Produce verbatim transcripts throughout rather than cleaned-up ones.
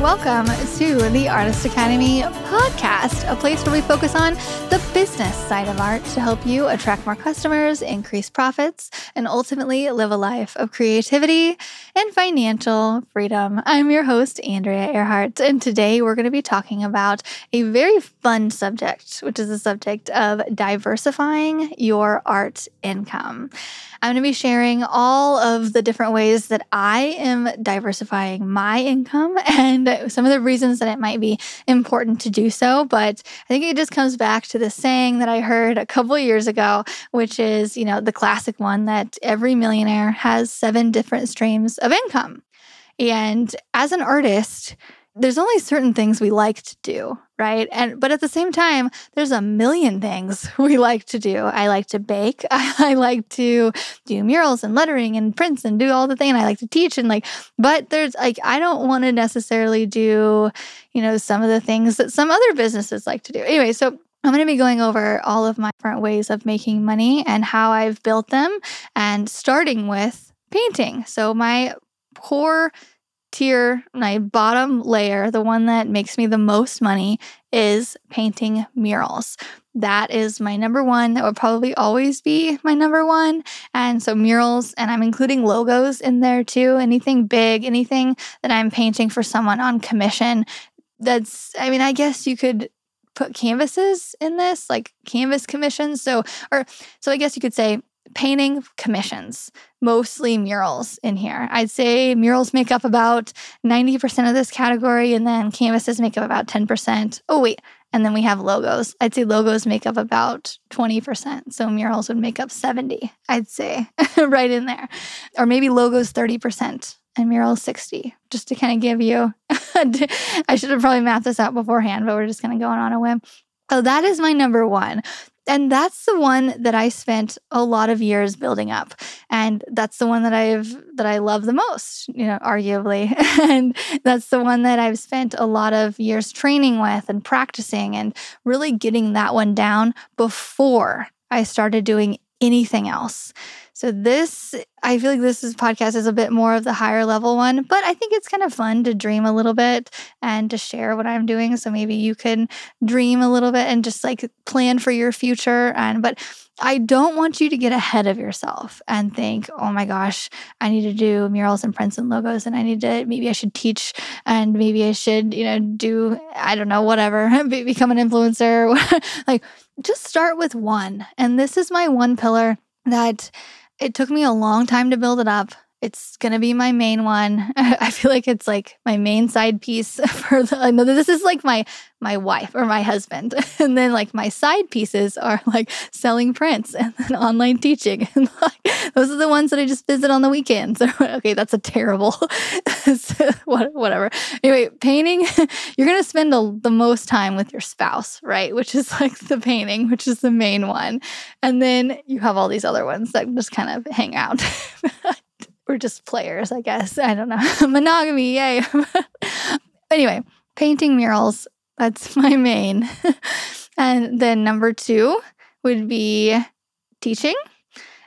Welcome to the Artist Academy podcast, a place where we focus on the business side of art to help you attract more customers, increase profits, and ultimately live a life of creativity and financial freedom. I'm your host, Andrea Earhart, and today we're going to be talking about a very fun subject, which is the subject of diversifying your art income. I'm going to be sharing all of the different ways that I am diversifying my income and some of the reasons that it might be important to do so. But I think it just comes back to the saying that I heard a couple of years ago, which is, you know, the classic one that every millionaire has seven different streams of income. And as an artist, there's only certain things we like to do, right? And but at the same time, there's a million things we like to do. I like to bake. I, I like to do murals and lettering and prints and do all the things. I like to teach and like, but there's like, I don't want to necessarily do, you know, some of the things that some other businesses like to do. Anyway, so I'm going to be going over all of my different ways of making money and how I've built them, and starting with painting. So my core tier, my bottom layer, the one that makes me the most money, is painting murals. That is my number one. That would probably always be my number one. And so murals, and I'm including logos in there too. Anything big, anything that I'm painting for someone on commission. That's, I mean, I guess you could put canvases in this, like canvas commissions. So, or, so I guess you could say painting commissions, mostly murals in here. I'd say murals make up about ninety percent of this category, and then canvases make up about ten percent. Oh, wait. And then we have logos. I'd say logos make up about twenty percent. So murals would make up seventy, I'd say, right in there. Or maybe logos thirty percent and murals sixty, just to kind of give you, I should have probably mapped this out beforehand, but we're just kind of going on a whim. So that is my number one. And that's the one that I spent a lot of years building up. And that's the one that I've that I love the most, you know, arguably. And that's the one that I've spent a lot of years training with and practicing and really getting that one down before I started doing anything else. So this, I feel like this is, podcast is a bit more of the higher level one, but I think it's kind of fun to dream a little bit and to share what I'm doing. So maybe you can dream a little bit and just like plan for your future. And but I don't want you to get ahead of yourself and think, oh my gosh, I need to do murals and prints and logos, and I need to, maybe I should teach, and maybe I should, you know, do, I don't know, whatever, become an influencer. Like, just start with one. And this is my one pillar that it took me a long time to build it up. It's going to be my main one. I feel like it's like my main side piece for the, I know that this is like my my wife or my husband. And then like my side pieces are like selling prints and then online teaching. And like, those are the ones that I just visit on the weekends. Okay, that's a terrible, so whatever. Anyway, painting, you're going to spend a, the most time with your spouse, right? Which is like the painting, which is the main one. And then you have all these other ones that just kind of hang out. We're just players, I guess. I don't know. Monogamy, yay. Anyway, painting murals, that's my main. And then number two would be teaching.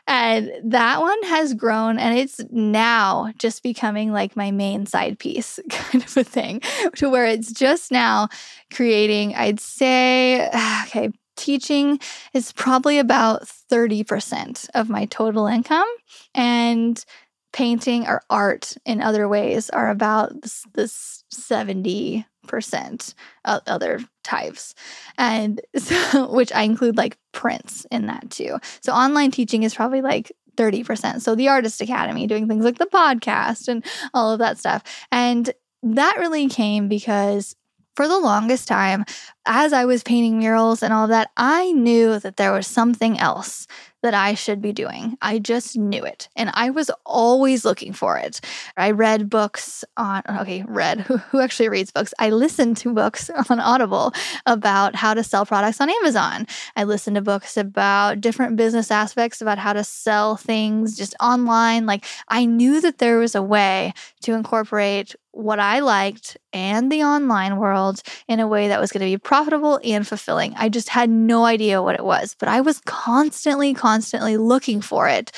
And that one has grown, and it's now just becoming like my main side piece kind of a thing, to where it's just now creating, I'd say, okay, teaching is probably about thirty percent of my total income. And painting or art in other ways are about this, this seventy percent of other types. And so, which I include like prints in that too. So online teaching is probably like thirty percent. So the Artist Academy, doing things like the podcast and all of that stuff. And that really came because for the longest time, as I was painting murals and all of that, I knew that there was something else that I should be doing. I just knew it. And I was always looking for it. I read books on, okay, read, who, who actually reads books? I listened to books on Audible about how to sell products on Amazon. I listened to books about different business aspects, about how to sell things just online. Like, I knew that there was a way to incorporate what I liked and the online world in a way that was going to be profitable and fulfilling. I just had no idea what it was, but I was constantly, constantly looking for it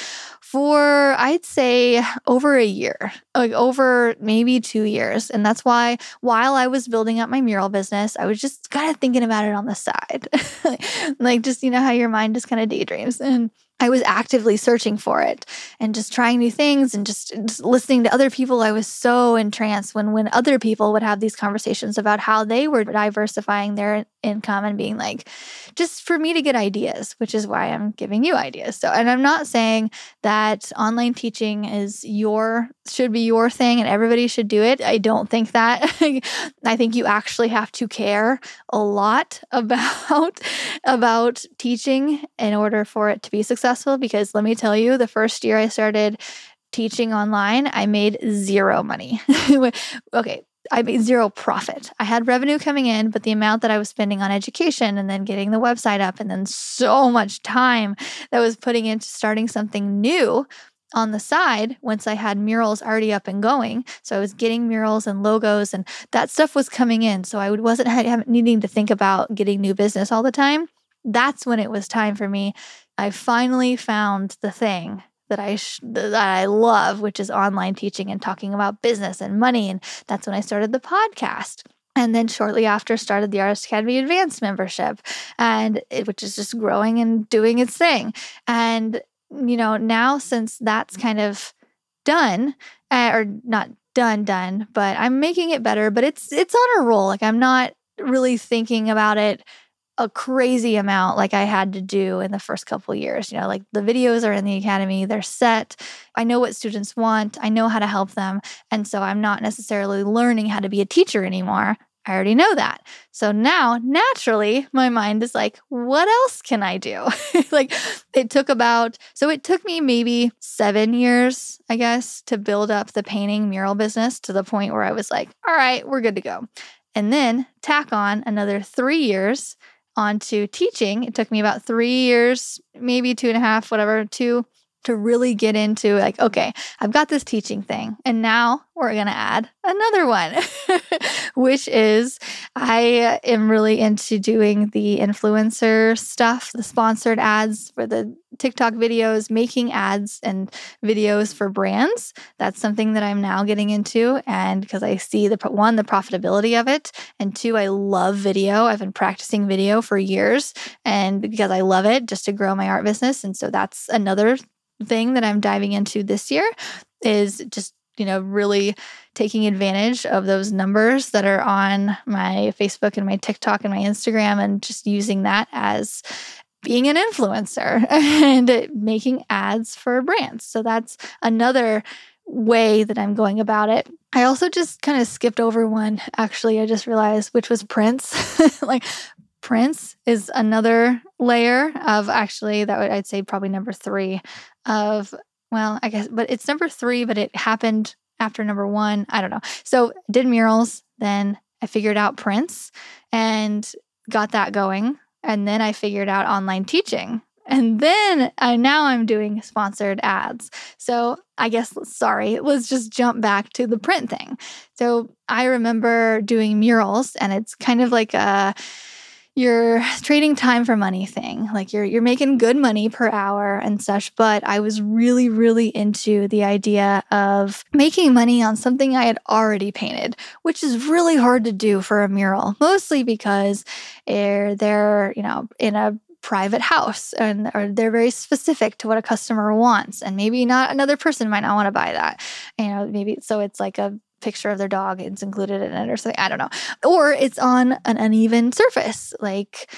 for, I'd say, over a year, like over maybe two years. And that's why while I was building up my mural business, I was just kind of thinking about it on the side. Like just, you know, how your mind just kind of daydreams. And I was actively searching for it and just trying new things and just, just listening to other people. I was so entranced when when other people would have these conversations about how they were diversifying their income and being like, just for me to get ideas, which is why I'm giving you ideas. So, and I'm not saying that online teaching is your, should be your thing and everybody should do it. I don't think that. I think you actually have to care a lot about, about teaching in order for it to be successful. Because let me tell you, the first year I started teaching online, I made zero money. Okay, I made zero profit. I had revenue coming in, but the amount that I was spending on education and then getting the website up and then so much time that I was putting into starting something new on the side once I had murals already up and going. So I was getting murals and logos and that stuff was coming in. So I wasn't needing to think about getting new business all the time. That's when it was time for me. I finally found the thing that I sh that I love, which is online teaching and talking about business and money. And that's when I started the podcast. And then shortly after started the Artist Academy Advanced membership, and it, which is just growing and doing its thing. And, you know, now since that's kind of done, uh, or not done, done, but I'm making it better, but it's it's on a roll. Like I'm not really thinking about it a crazy amount like I had to do in the first couple of years. You know, like the videos are in the academy, they're set. I know what students want. I know how to help them. And so I'm not necessarily learning how to be a teacher anymore. I already know that. So now naturally my mind is like, what else can I do? Like it took about, so it took me maybe seven years, I guess, to build up the painting mural business to the point where I was like, all right, we're good to go. And then tack on another three years onto teaching. It took me about three years, maybe two and a half, whatever, two, to really get into like, okay, I've got this teaching thing. And now we're going to add another one, which is I am really into doing the influencer stuff, the sponsored ads for the TikTok videos, making ads and videos for brands. That's something that I'm now getting into. And because I see the, one, the profitability of it. And two, I love video. I've been practicing video for years and because I love it just to grow my art business. And so that's another thing that I'm diving into this year is just, you know, really taking advantage of those numbers that are on my Facebook and my TikTok and my Instagram and just using that as being an influencer and making ads for brands. So that's another way that I'm going about it. I also just kind of skipped over one, actually, I just realized, which was prints. Like prints is another layer of actually that would, I'd say probably number three of, well, I guess, but it's number three, but it happened after number one. I don't know. So did murals, then I figured out prints and got that going. And then I figured out online teaching. And then I, now I'm doing sponsored ads. So I guess, sorry, let's just jump back to the print thing. So I remember doing murals and it's kind of like a, you're trading time for money thing. Like you're you're making good money per hour and such, but I was really, really into the idea of making money on something I had already painted, which is really hard to do for a mural, mostly because they're, you know, in a private house and or they're very specific to what a customer wants. And maybe not another person might not want to buy that. You know, maybe so it's like a picture of their dog is included in it or something. I don't know. Or it's on an uneven surface like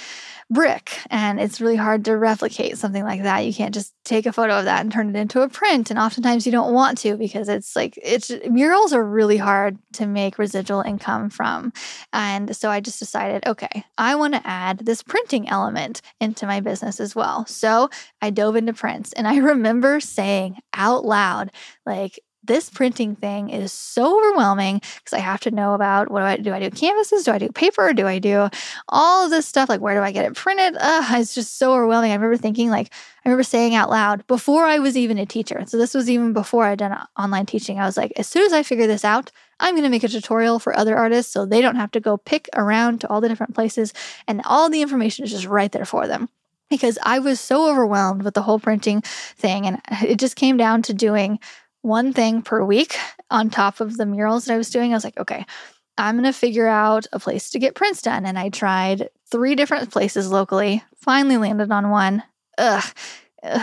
brick and it's really hard to replicate something like that. You can't just take a photo of that and turn it into a print. And oftentimes you don't want to because it's like, it's murals are really hard to make residual income from. And so I just decided, okay, I want to add this printing element into my business as well. So I dove into prints and I remember saying out loud, like, this printing thing is so overwhelming because I have to know about what do I do? I do canvases? Do I do paper? Do I do all of this stuff? Like, where do I get it printed? Ugh, it's just so overwhelming. I remember thinking like, I remember saying out loud before I was even a teacher. So this was even before I'd done online teaching. I was like, as soon as I figure this out, I'm going to make a tutorial for other artists so they don't have to go pick around to all the different places and all the information is just right there for them. because I was so overwhelmed with the whole printing thing. And it just came down to doing one thing per week on top of the murals that I was doing. I was like, okay, I'm going to figure out a place to get prints done. And I tried three different places locally, finally landed on one. Ugh.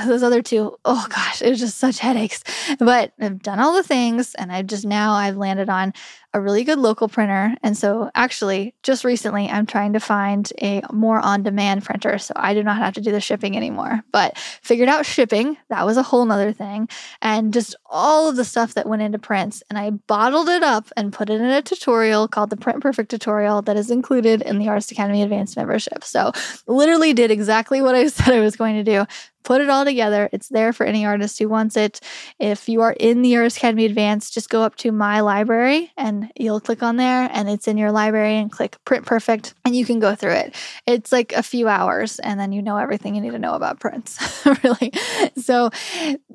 Those other two, oh gosh, it was just such headaches. But I've done all the things, and I've just now I've landed on a really good local printer. And so actually, just recently, I'm trying to find a more on-demand printer, so I do not have to do the shipping anymore. But figured out shipping, that was a whole nother thing. And just all of the stuff that went into prints. And I bottled it up and put it in a tutorial called the Print Perfect Tutorial that is included in the Artist Academy Advanced Membership. So literally did exactly what I said I was going to do. Put it all together. It's there for any artist who wants it. If you are in the Artist Academy Advanced, just go up to My Library and you'll click on there, and it's in your library, and click Print Perfect and you can go through it. It's like a few hours, and then you know everything you need to know about prints, really. So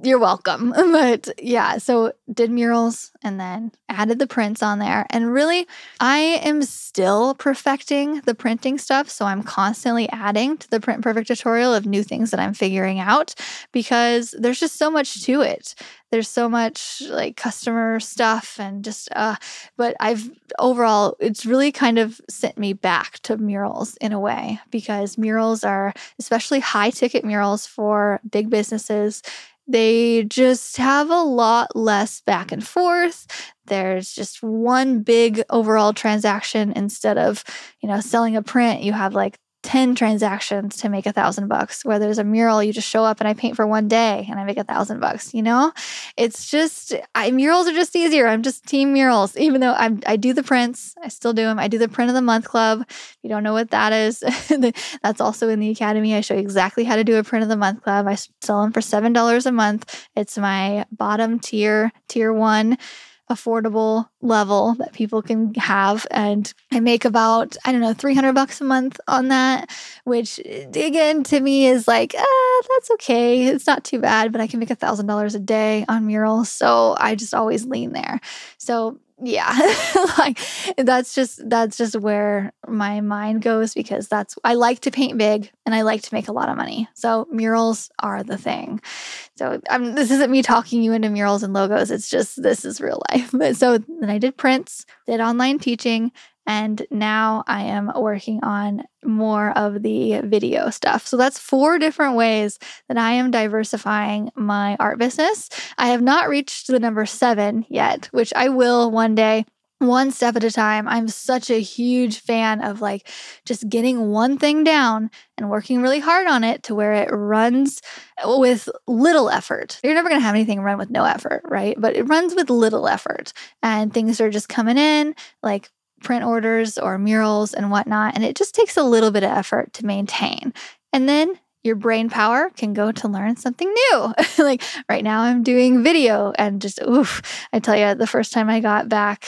you're welcome. But yeah, so did murals and then added the prints on there. And really, I am still perfecting the printing stuff. So I'm constantly adding to the Print Perfect Tutorial of new things that I'm figuring out, because there's just so much to it. There's so much like customer stuff and just, uh, but I've overall, it's really kind of sent me back to murals in a way, because murals are, especially high ticket murals for big businesses, they just have a lot less back and forth. There's just one big overall transaction instead of, you know, selling a print, you have like ten transactions to make a thousand bucks, where there's a mural, you just show up and I paint for one day and I make a thousand bucks, you know? It's just, I, murals are just easier. I'm just team murals, even though I'm, I do the prints, I still do them. I do the print of the month club. If you don't know what that is, that's also in the Academy. I show you exactly how to do a print of the month club. I sell them for seven dollars a month. It's my bottom tier, tier one, affordable level that people can have. And I make about, I don't know, three hundred bucks a month on that, which again, to me is like, ah, that's okay. It's not too bad, but I can make a thousand dollars a day on murals. So I just always lean there. So yeah, like that's just, that's just where my mind goes, because that's, I like to paint big and I like to make a lot of money. So murals are the thing. So I'm, this isn't me talking you into murals and logos. It's just, this is real life. But so then I did prints, did online teaching, and now I am working on more of the video stuff. So that's four different ways that I am diversifying my art business. I have not reached the number seven yet, which I will one day. One step at a time. I'm such a huge fan of like just getting one thing down and working really hard on it to where it runs with little effort. You're never going to have anything run with no effort, right? But it runs with little effort, and things are just coming in like print orders or murals and whatnot. And it just takes a little bit of effort to maintain. And then your brain power can go to learn something new. Like right now I'm doing video, and just, oof, I tell you, the first time I got back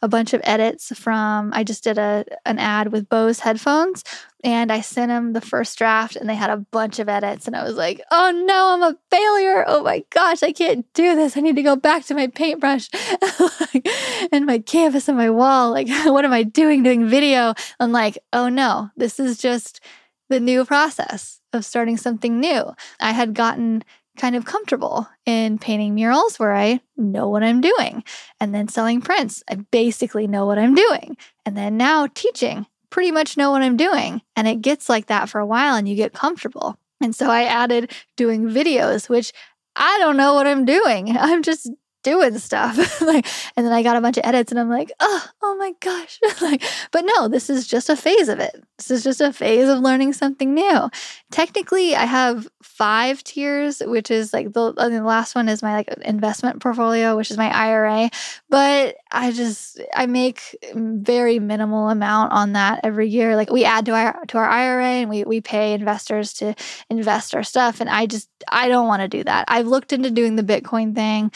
a bunch of edits from, I just did a an ad with Bose headphones, and I sent them the first draft and they had a bunch of edits, and I was like, oh no, I'm a failure. Oh my gosh, I can't do this. I need to go back to my paintbrush and my canvas and my wall. Like, what am I doing doing video? I'm like, oh no, this is just the new process of starting something new. I had gotten kind of comfortable in painting murals where I know what I'm doing, and then selling prints, I basically know what I'm doing. And then now teaching, pretty much know what I'm doing. And it gets like that for a while and you get comfortable. And so I added doing videos, which I don't know what I'm doing. I'm just doing stuff. Like, and then I got a bunch of edits and I'm like, oh, oh my gosh. Like, but no, this is just a phase of it. This is just a phase of learning something new. Technically, I have five tiers, which is like the, the last one is my like investment portfolio, which is my I R A. But I just, I make very minimal amount on that every year. Like we add to our, to our I R A, and we, we pay investors to invest our stuff. And I just, I don't want to do that. I've looked into doing the Bitcoin thing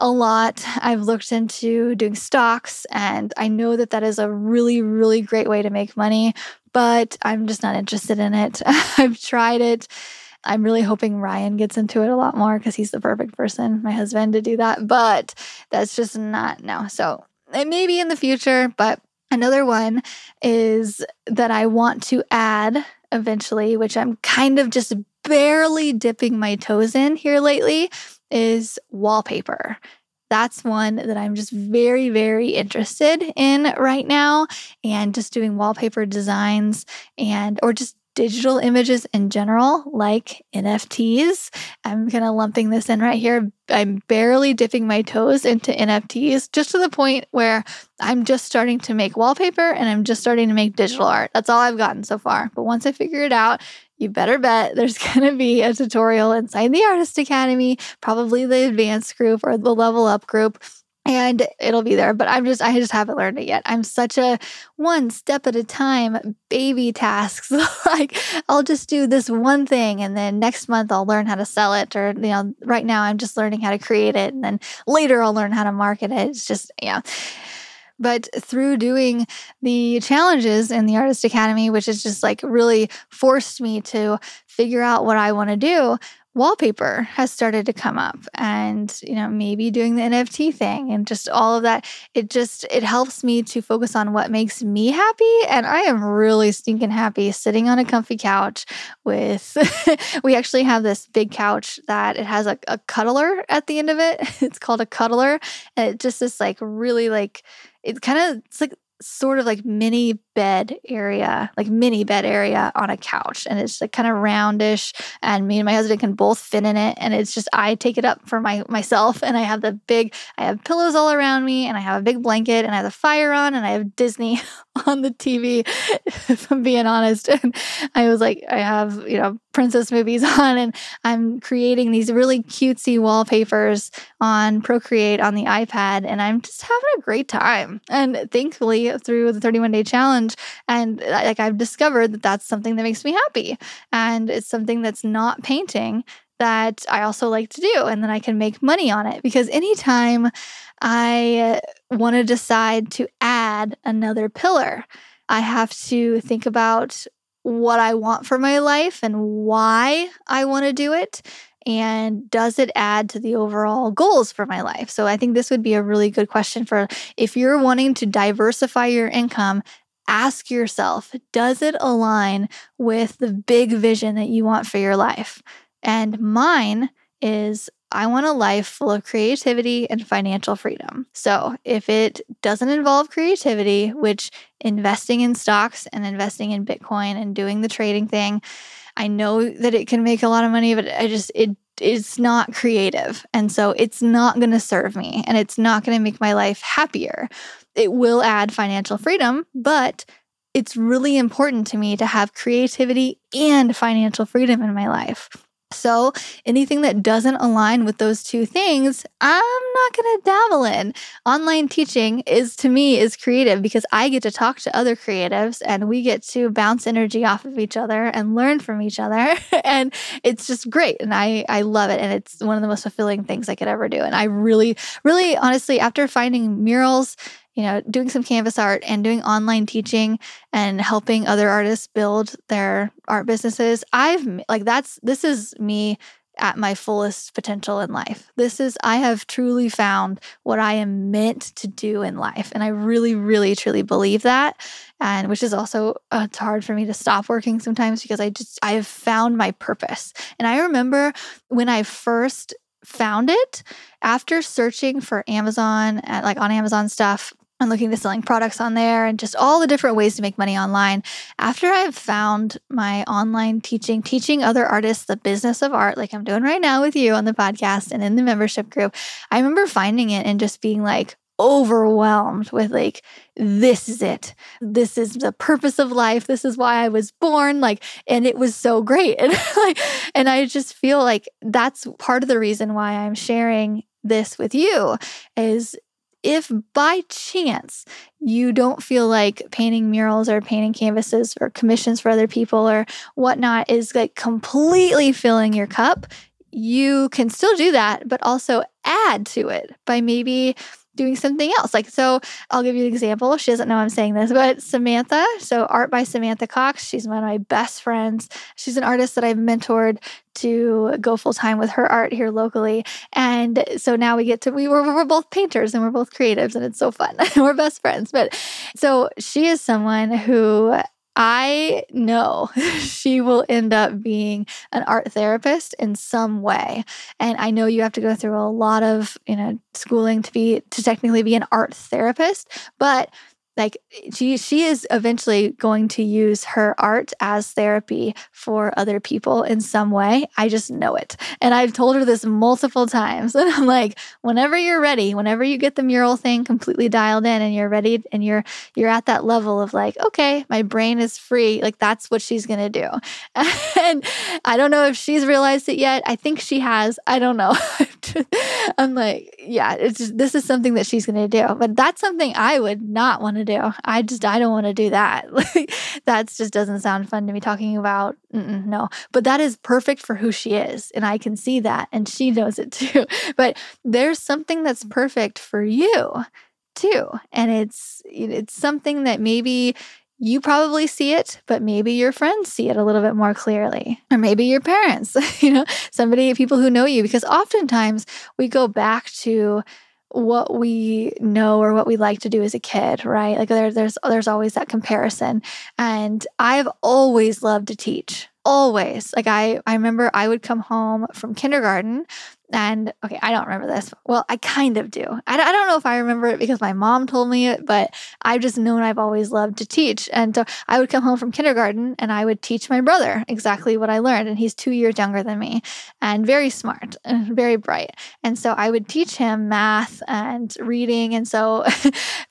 a lot. I've looked into doing stocks, and I know that that is a really, really great way to make money, but I'm just not interested in it. I've tried it. I'm really hoping Ryan gets into it a lot more, because he's the perfect person, my husband, to do that, but that's just not now. So it may be in the future, but another one is that I want to add eventually, which I'm kind of just barely dipping my toes in here lately, is wallpaper. That's one that I'm just very, very interested in right now, and just doing wallpaper designs and or just digital images in general, like N F Ts. I'm kind of lumping this in right here. I'm barely dipping my toes into N F Ts, just to the point where I'm just starting to make wallpaper and I'm just starting to make digital art. That's all I've gotten so far. But once I figure it out, you better bet there's going to be a tutorial inside the Artist Academy, probably the advanced group or the level up group, and it'll be there. But I'm just, I just haven't learned it yet. I'm such a one step at a time baby tasks. Like, I'll just do this one thing and then next month I'll learn how to sell it, or, you know, right now I'm just learning how to create it and then later I'll learn how to market it. It's just, yeah. But through doing the challenges in the Artist Academy, which has just like really forced me to figure out what I want to do, wallpaper has started to come up, and, you know, maybe doing the N F T thing and just all of that. It just, it helps me to focus on what makes me happy. And I am really stinking happy sitting on a comfy couch with, we actually have this big couch that it has a, a cuddler at the end of it. It's called a cuddler. And it just is like really like, it's kind of, it's like sort of like mini bed area, like mini bed area on a couch. And it's like kind of roundish, and me and my husband can both fit in it. And it's just, I take it up for my myself, and I have the big, I have pillows all around me, and I have a big blanket, and I have the fire on, and I have Disney on the T V, if I'm being honest. And I was like, I have, you know, princess movies on, and I'm creating these really cutesy wallpapers on Procreate on the iPad, and I'm just having a great time. And thankfully through the thirty-one day challenge, and like I've discovered that that's something that makes me happy, and it's something that's not painting that I also like to do, and then I can make money on it. Because anytime I want to decide to add another pillar, I have to think about what I want for my life and why I want to do it. And does it add to the overall goals for my life? So I think this would be a really good question for if you're wanting to diversify your income. Ask yourself, does it align with the big vision that you want for your life? And mine is, I want a life full of creativity and financial freedom. So if it doesn't involve creativity, which investing in stocks and investing in Bitcoin and doing the trading thing, I know that it can make a lot of money, but I just, it it's not creative. And so it's not going to serve me, and it's not going to make my life happier. It will add financial freedom, but it's really important to me to have creativity and financial freedom in my life. So anything that doesn't align with those two things, I'm not going to dabble in. Online teaching is, to me, is creative, because I get to talk to other creatives and we get to bounce energy off of each other and learn from each other. And it's just great. And I, I love it. And it's one of the most fulfilling things I could ever do. And I really, really, honestly, after finding murals, you know, doing some canvas art and doing online teaching and helping other artists build their art businesses, I've like, that's, this is me at my fullest potential in life. This is, I have truly found what I am meant to do in life. And I really, really, truly believe that. And which is also, uh, it's hard for me to stop working sometimes, because I just, I have found my purpose. And I remember when I first found it, after searching for Amazon, at, like on Amazon stuff, and looking to selling products on there and just all the different ways to make money online. After I've found my online teaching, teaching other artists the business of art, like I'm doing right now with you on the podcast and in the membership group, I remember finding it and just being like overwhelmed with like, this is it. This is the purpose of life. This is why I was born. Like, and it was so great. And like, and I just feel like that's part of the reason why I'm sharing this with you is, if by chance you don't feel like painting murals or painting canvases or commissions for other people or whatnot is like completely filling your cup, you can still do that, but also add to it by maybe doing something else. Like, so I'll give you an example. She doesn't know I'm saying this, but Samantha, so Art by Samantha Cox, she's one of my best friends. She's an artist that I've mentored to go full-time with her art here locally. And so now we get to, we were, we're both painters and we're both creatives, and it's so fun. We're best friends. But so she is someone who I know she will end up being an art therapist in some way. And I know you have to go through a lot of, you know, schooling to be to technically be an art therapist, but like she she is eventually going to use her art as therapy for other people in some way. I just know it. And I've told her this multiple times. And I'm like, whenever you're ready, whenever you get the mural thing completely dialed in and you're ready and you're you're at that level of like, okay, my brain is free. Like that's what she's going to do. And I don't know if she's realized it yet. I think she has. I don't know. I'm like, yeah, it's just, this is something that she's going to do. But that's something I would not want to do. I just, I don't want to do that. Like, that just doesn't sound fun to me talking about. Mm-mm, no, but that is perfect for who she is. And I can see that. And she knows it too. But there's something that's perfect for you too. And it's, it's something that maybe you probably see it, but maybe your friends see it a little bit more clearly, or maybe your parents, you know, somebody, people who know you, because oftentimes we go back to what we know or what we like to do as a kid, right? Like there, there's there's always that comparison. And I've always loved to teach, always. Like I, I remember I would come home from kindergarten and, okay, I don't remember this. Well, I kind of do. I, I don't know if I remember it because my mom told me it, but I've just known I've always loved to teach. And so I would come home from kindergarten and I would teach my brother exactly what I learned. And he's two years younger than me and very smart and very bright. And so I would teach him math and reading. And so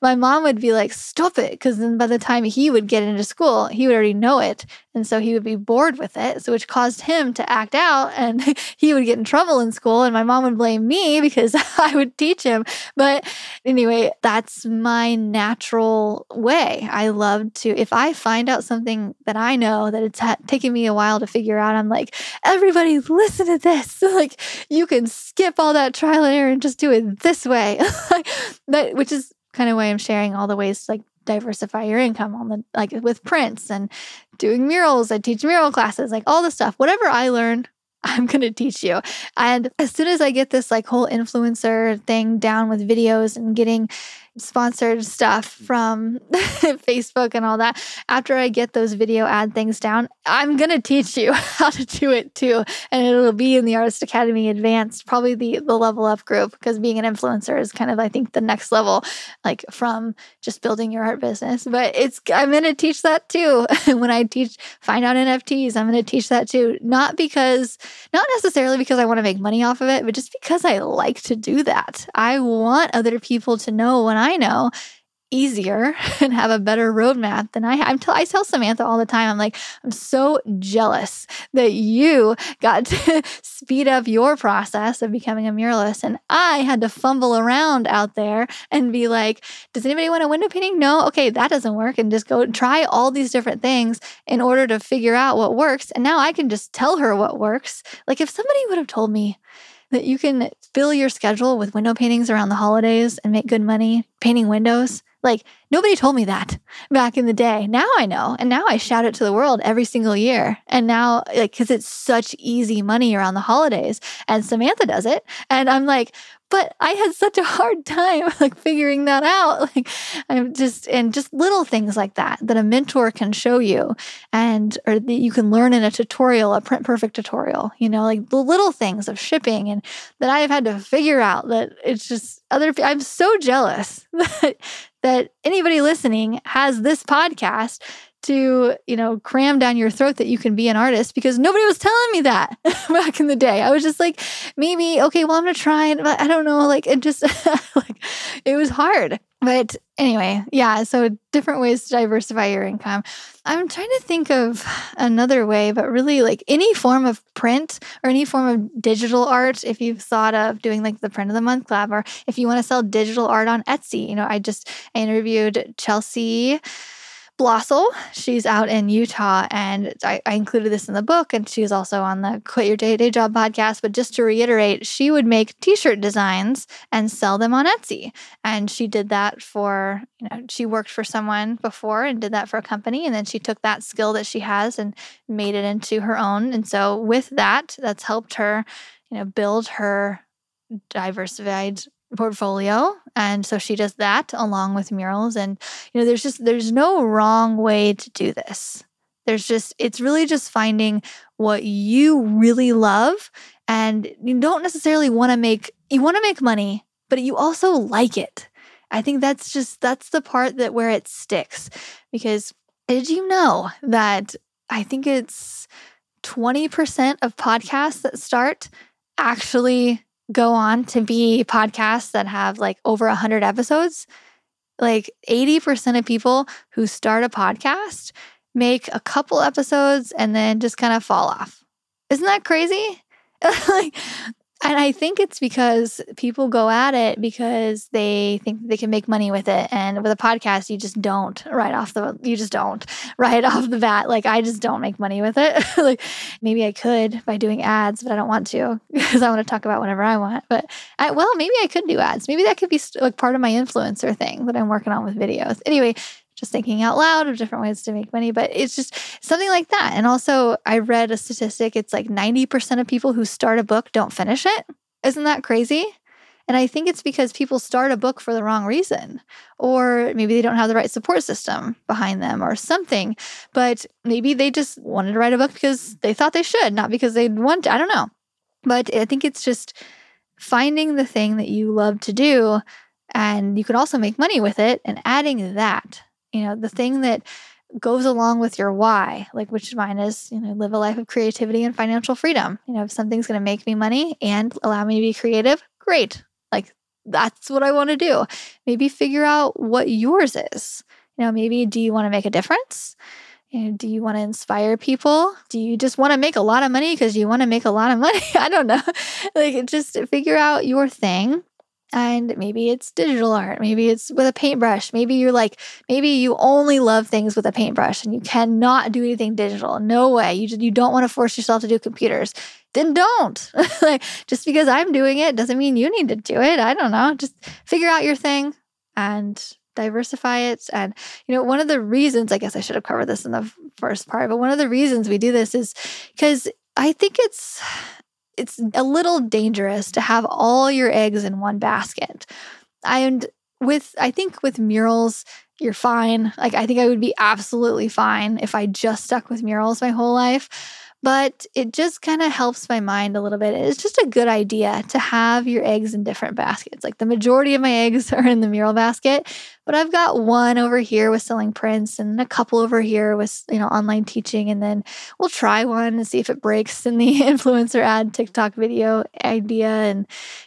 my mom would be like, stop it. Because then by the time he would get into school, he would already know it. And so he would be bored with it, so which caused him to act out and he would get in trouble in school. And my mom would blame me because I would teach him. But anyway, that's my natural way. I love to, if I find out something that I know that it's ha- taken me a while to figure out, I'm like, everybody listen to this. Like you can skip all that trial and error and just do it this way. That, which is kind of why I'm sharing all the ways to like diversify your income on the, like with prints and doing murals. I teach mural classes, like all the stuff, whatever I learn, I'm going to teach you. And as soon as I get this like whole influencer thing down with videos and getting sponsored stuff from Facebook and all that, after I get those video ad things down, I'm going to teach you how to do it too. And it'll be in the Artist Academy Advanced, probably the, the level up group, because being an influencer is kind of, I think, the next level, like from just building your art business. But it's, I'm going to teach that too. When I teach, find out N F Ts, I'm going to teach that too. Not because, not necessarily because I want to make money off of it, but just because I like to do that. I want other people to know when I I know easier and have a better roadmap than I have. I'm t- I tell Samantha all the time, I'm like, I'm so jealous that you got to speed up your process of becoming a muralist. And I had to fumble around out there and be like, does anybody want a window painting? No. Okay, that doesn't work. And just go try all these different things in order to figure out what works. And now I can just tell her what works. Like if somebody would have told me that you can fill your schedule with window paintings around the holidays and make good money painting windows. Like nobody told me that back in the day. Now I know. And now I shout it to the world every single year. And now like, cause it's such easy money around the holidays and Samantha does it. And I'm like, but I had such a hard time like figuring that out. Like I'm just, and just little things like that, that a mentor can show you and, or that you can learn in a tutorial, a Print Perfect tutorial, you know, like the little things of shipping and that I've had to figure out that it's just other, I'm so jealous that, that anybody listening has this podcast to, you know, cram down your throat that you can be an artist because nobody was telling me that back in the day. I was just like, maybe, okay, well, I'm going to try and I don't know, like it just, like it was hard. But anyway, yeah, so different ways to diversify your income. I'm trying to think of another way, but really like any form of print or any form of digital art, if you've thought of doing like the Print of the Month Club, or if you want to sell digital art on Etsy, you know, I just I interviewed Chelsea Blossel. She's out in Utah, and I, I included this in the book, and she's also on the Quit Your Day Day Job podcast. But just to reiterate, she would make t-shirt designs and sell them on Etsy. And she did that for, you know, she worked for someone before and did that for a company. And then she took that skill that she has and made it into her own. And so with that, that's helped her, you know, build her diversified portfolio. And so she does that along with murals. And, you know, there's just, there's no wrong way to do this. There's just, it's really just finding what you really love. And you don't necessarily want to make, you want to make money, but you also like it. I think that's just, that's the part that where it sticks. Because did you know that I think it's twenty percent of podcasts that start actually go on to be podcasts that have like over one hundred episodes? Like eighty percent of people who start a podcast make a couple episodes and then just kind of fall off. Isn't that crazy? Like, and I think it's because people go at it because they think they can make money with it. And with a podcast, you just don't right off the, you just don't right off the bat. Like, I just don't make money with it. Like, maybe I could by doing ads, but I don't want to because I want to talk about whatever I want. But I, well, maybe I could do ads. Maybe that could be like part of my influencer thing that I'm working on with videos. Anyway, just thinking out loud of different ways to make money, but it's just something like that. And also I read a statistic, it's like ninety percent of people who start a book don't finish it. Isn't that crazy? And I think it's because people start a book for the wrong reason, or maybe they don't have the right support system behind them or something, but maybe they just wanted to write a book because they thought they should, not because they'd want to, I don't know. But I think it's just finding the thing that you love to do and you can also make money with it and adding that. You know, the thing that goes along with your why, like which mine is, you know, live a life of creativity and financial freedom. You know, if something's going to make me money and allow me to be creative, great. Like, that's what I want to do. Maybe figure out what yours is. You know, maybe do you want to make a difference? You know, do you want to inspire people? Do you just want to make a lot of money because you want to make a lot of money? I don't know. Like, just figure out your thing. And maybe it's digital art. Maybe it's with a paintbrush. Maybe you're like, maybe you only love things with a paintbrush and you cannot do anything digital. No way. You just, you don't want to force yourself to do computers. Then don't. Like, just because I'm doing it doesn't mean you need to do it. I don't know. Just figure out your thing and diversify it. And, you know, one of the reasons, I guess I should have covered this in the first part, but one of the reasons we do this is because I think it's... it's a little dangerous to have all your eggs in one basket. And with, I think with murals, you're fine. Like, I think I would be absolutely fine if I just stuck with murals my whole life, but it just kind of helps my mind a little bit. It's just a good idea to have your eggs in different baskets. Like, the majority of my eggs are in the mural basket, but I've got one over here with selling prints and a couple over here with, you know, online teaching. And then we'll try one and see if it breaks in the influencer ad TikTok video idea. And,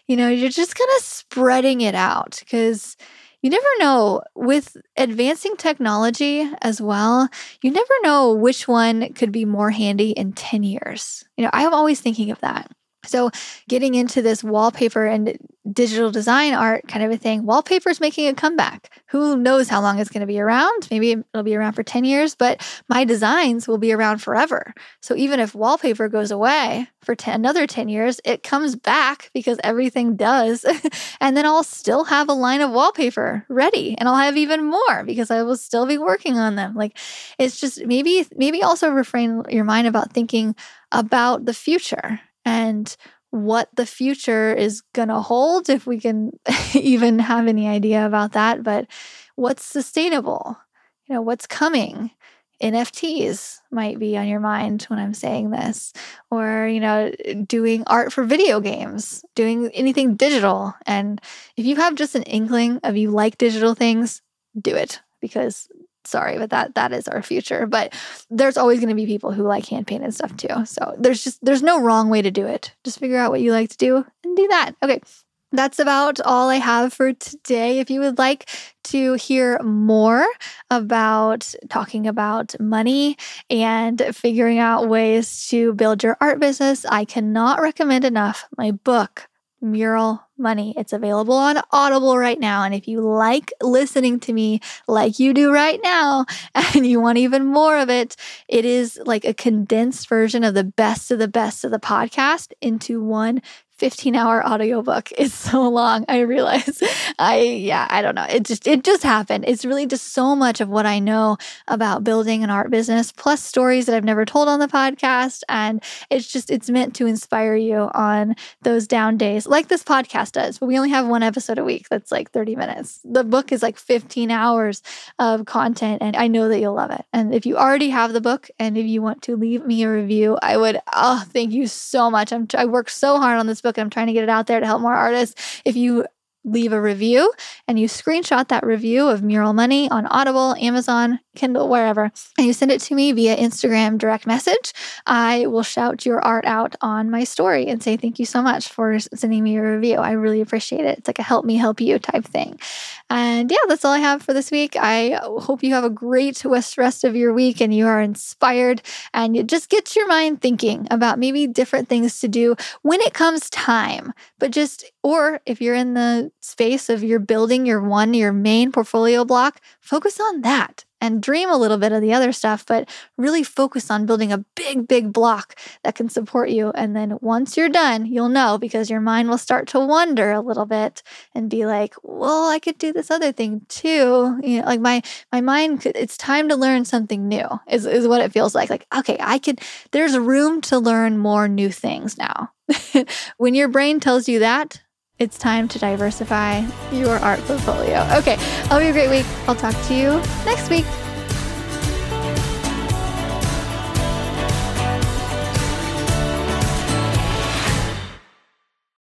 you know, you're just kind of spreading it out because you never know with advancing technology as well, you never know which one could be more handy in ten years. You know, I'm always thinking of that. So getting into this wallpaper and digital design art kind of a thing, wallpaper is making a comeback. Who knows how long it's going to be around? Maybe it'll be around for ten years, but my designs will be around forever. So even if wallpaper goes away for ten, another ten years, it comes back because everything does. And then I'll still have a line of wallpaper ready and I'll have even more because I will still be working on them. Like, it's just maybe, maybe also refrain your mind about thinking about the future and what the future is going to hold, if we can even have any idea about that. But what's sustainable? You know, what's coming? N F Ts might be on your mind when I'm saying this, or, you know, doing art for video games, doing anything digital. And if you have just an inkling of you like digital things, do it, because sorry, but that that is our future. But there's always going to be people who like hand painted stuff too. So there's just, there's no wrong way to do it. Just figure out what you like to do and do that. Okay. That's about all I have for today. If you would like to hear more about talking about money and figuring out ways to build your art business, I cannot recommend enough my book, Mural Money. It's available on Audible right now. And if you like listening to me like you do right now, and you want even more of it, it is like a condensed version of the best of the best of the podcast into one fifteen hour audiobook is so long. I realize I, yeah, I don't know. It just, it just happened. It's really just so much of what I know about building an art business, plus stories that I've never told on the podcast. And it's just, it's meant to inspire you on those down days like this podcast does, but we only have one episode a week. That's like thirty minutes. The book is like fifteen hours of content, and I know that you'll love it. And if you already have the book and if you want to leave me a review, I would, oh, thank you so much. I'm, I worked so hard on this book. I'm trying to get it out there to help more artists. If you leave a review and you screenshot that review of Mural Money on Audible, Amazon, Kindle, wherever, and you send it to me via Instagram direct message, I will shout your art out on my story and say, thank you so much for sending me your review. I really appreciate it. It's like a help me help you type thing. And yeah, that's all I have for this week. I hope you have a great rest of your week and you are inspired, and it just gets your mind thinking about maybe different things to do when it comes time, but just, or if you're in the space of you're building your one, your main portfolio block, focus on that and dream a little bit of the other stuff, but really focus on building a big, big block that can support you. And then once you're done, you'll know, because your mind will start to wander a little bit and be like, well, I could do this other thing too. You know, like my, my mind, could, it's time to learn something new is, is what it feels like. Like, okay, I could, there's room to learn more new things now. When your brain tells you that, it's time to diversify your art portfolio. Okay, have a great week. I'll talk to you next week.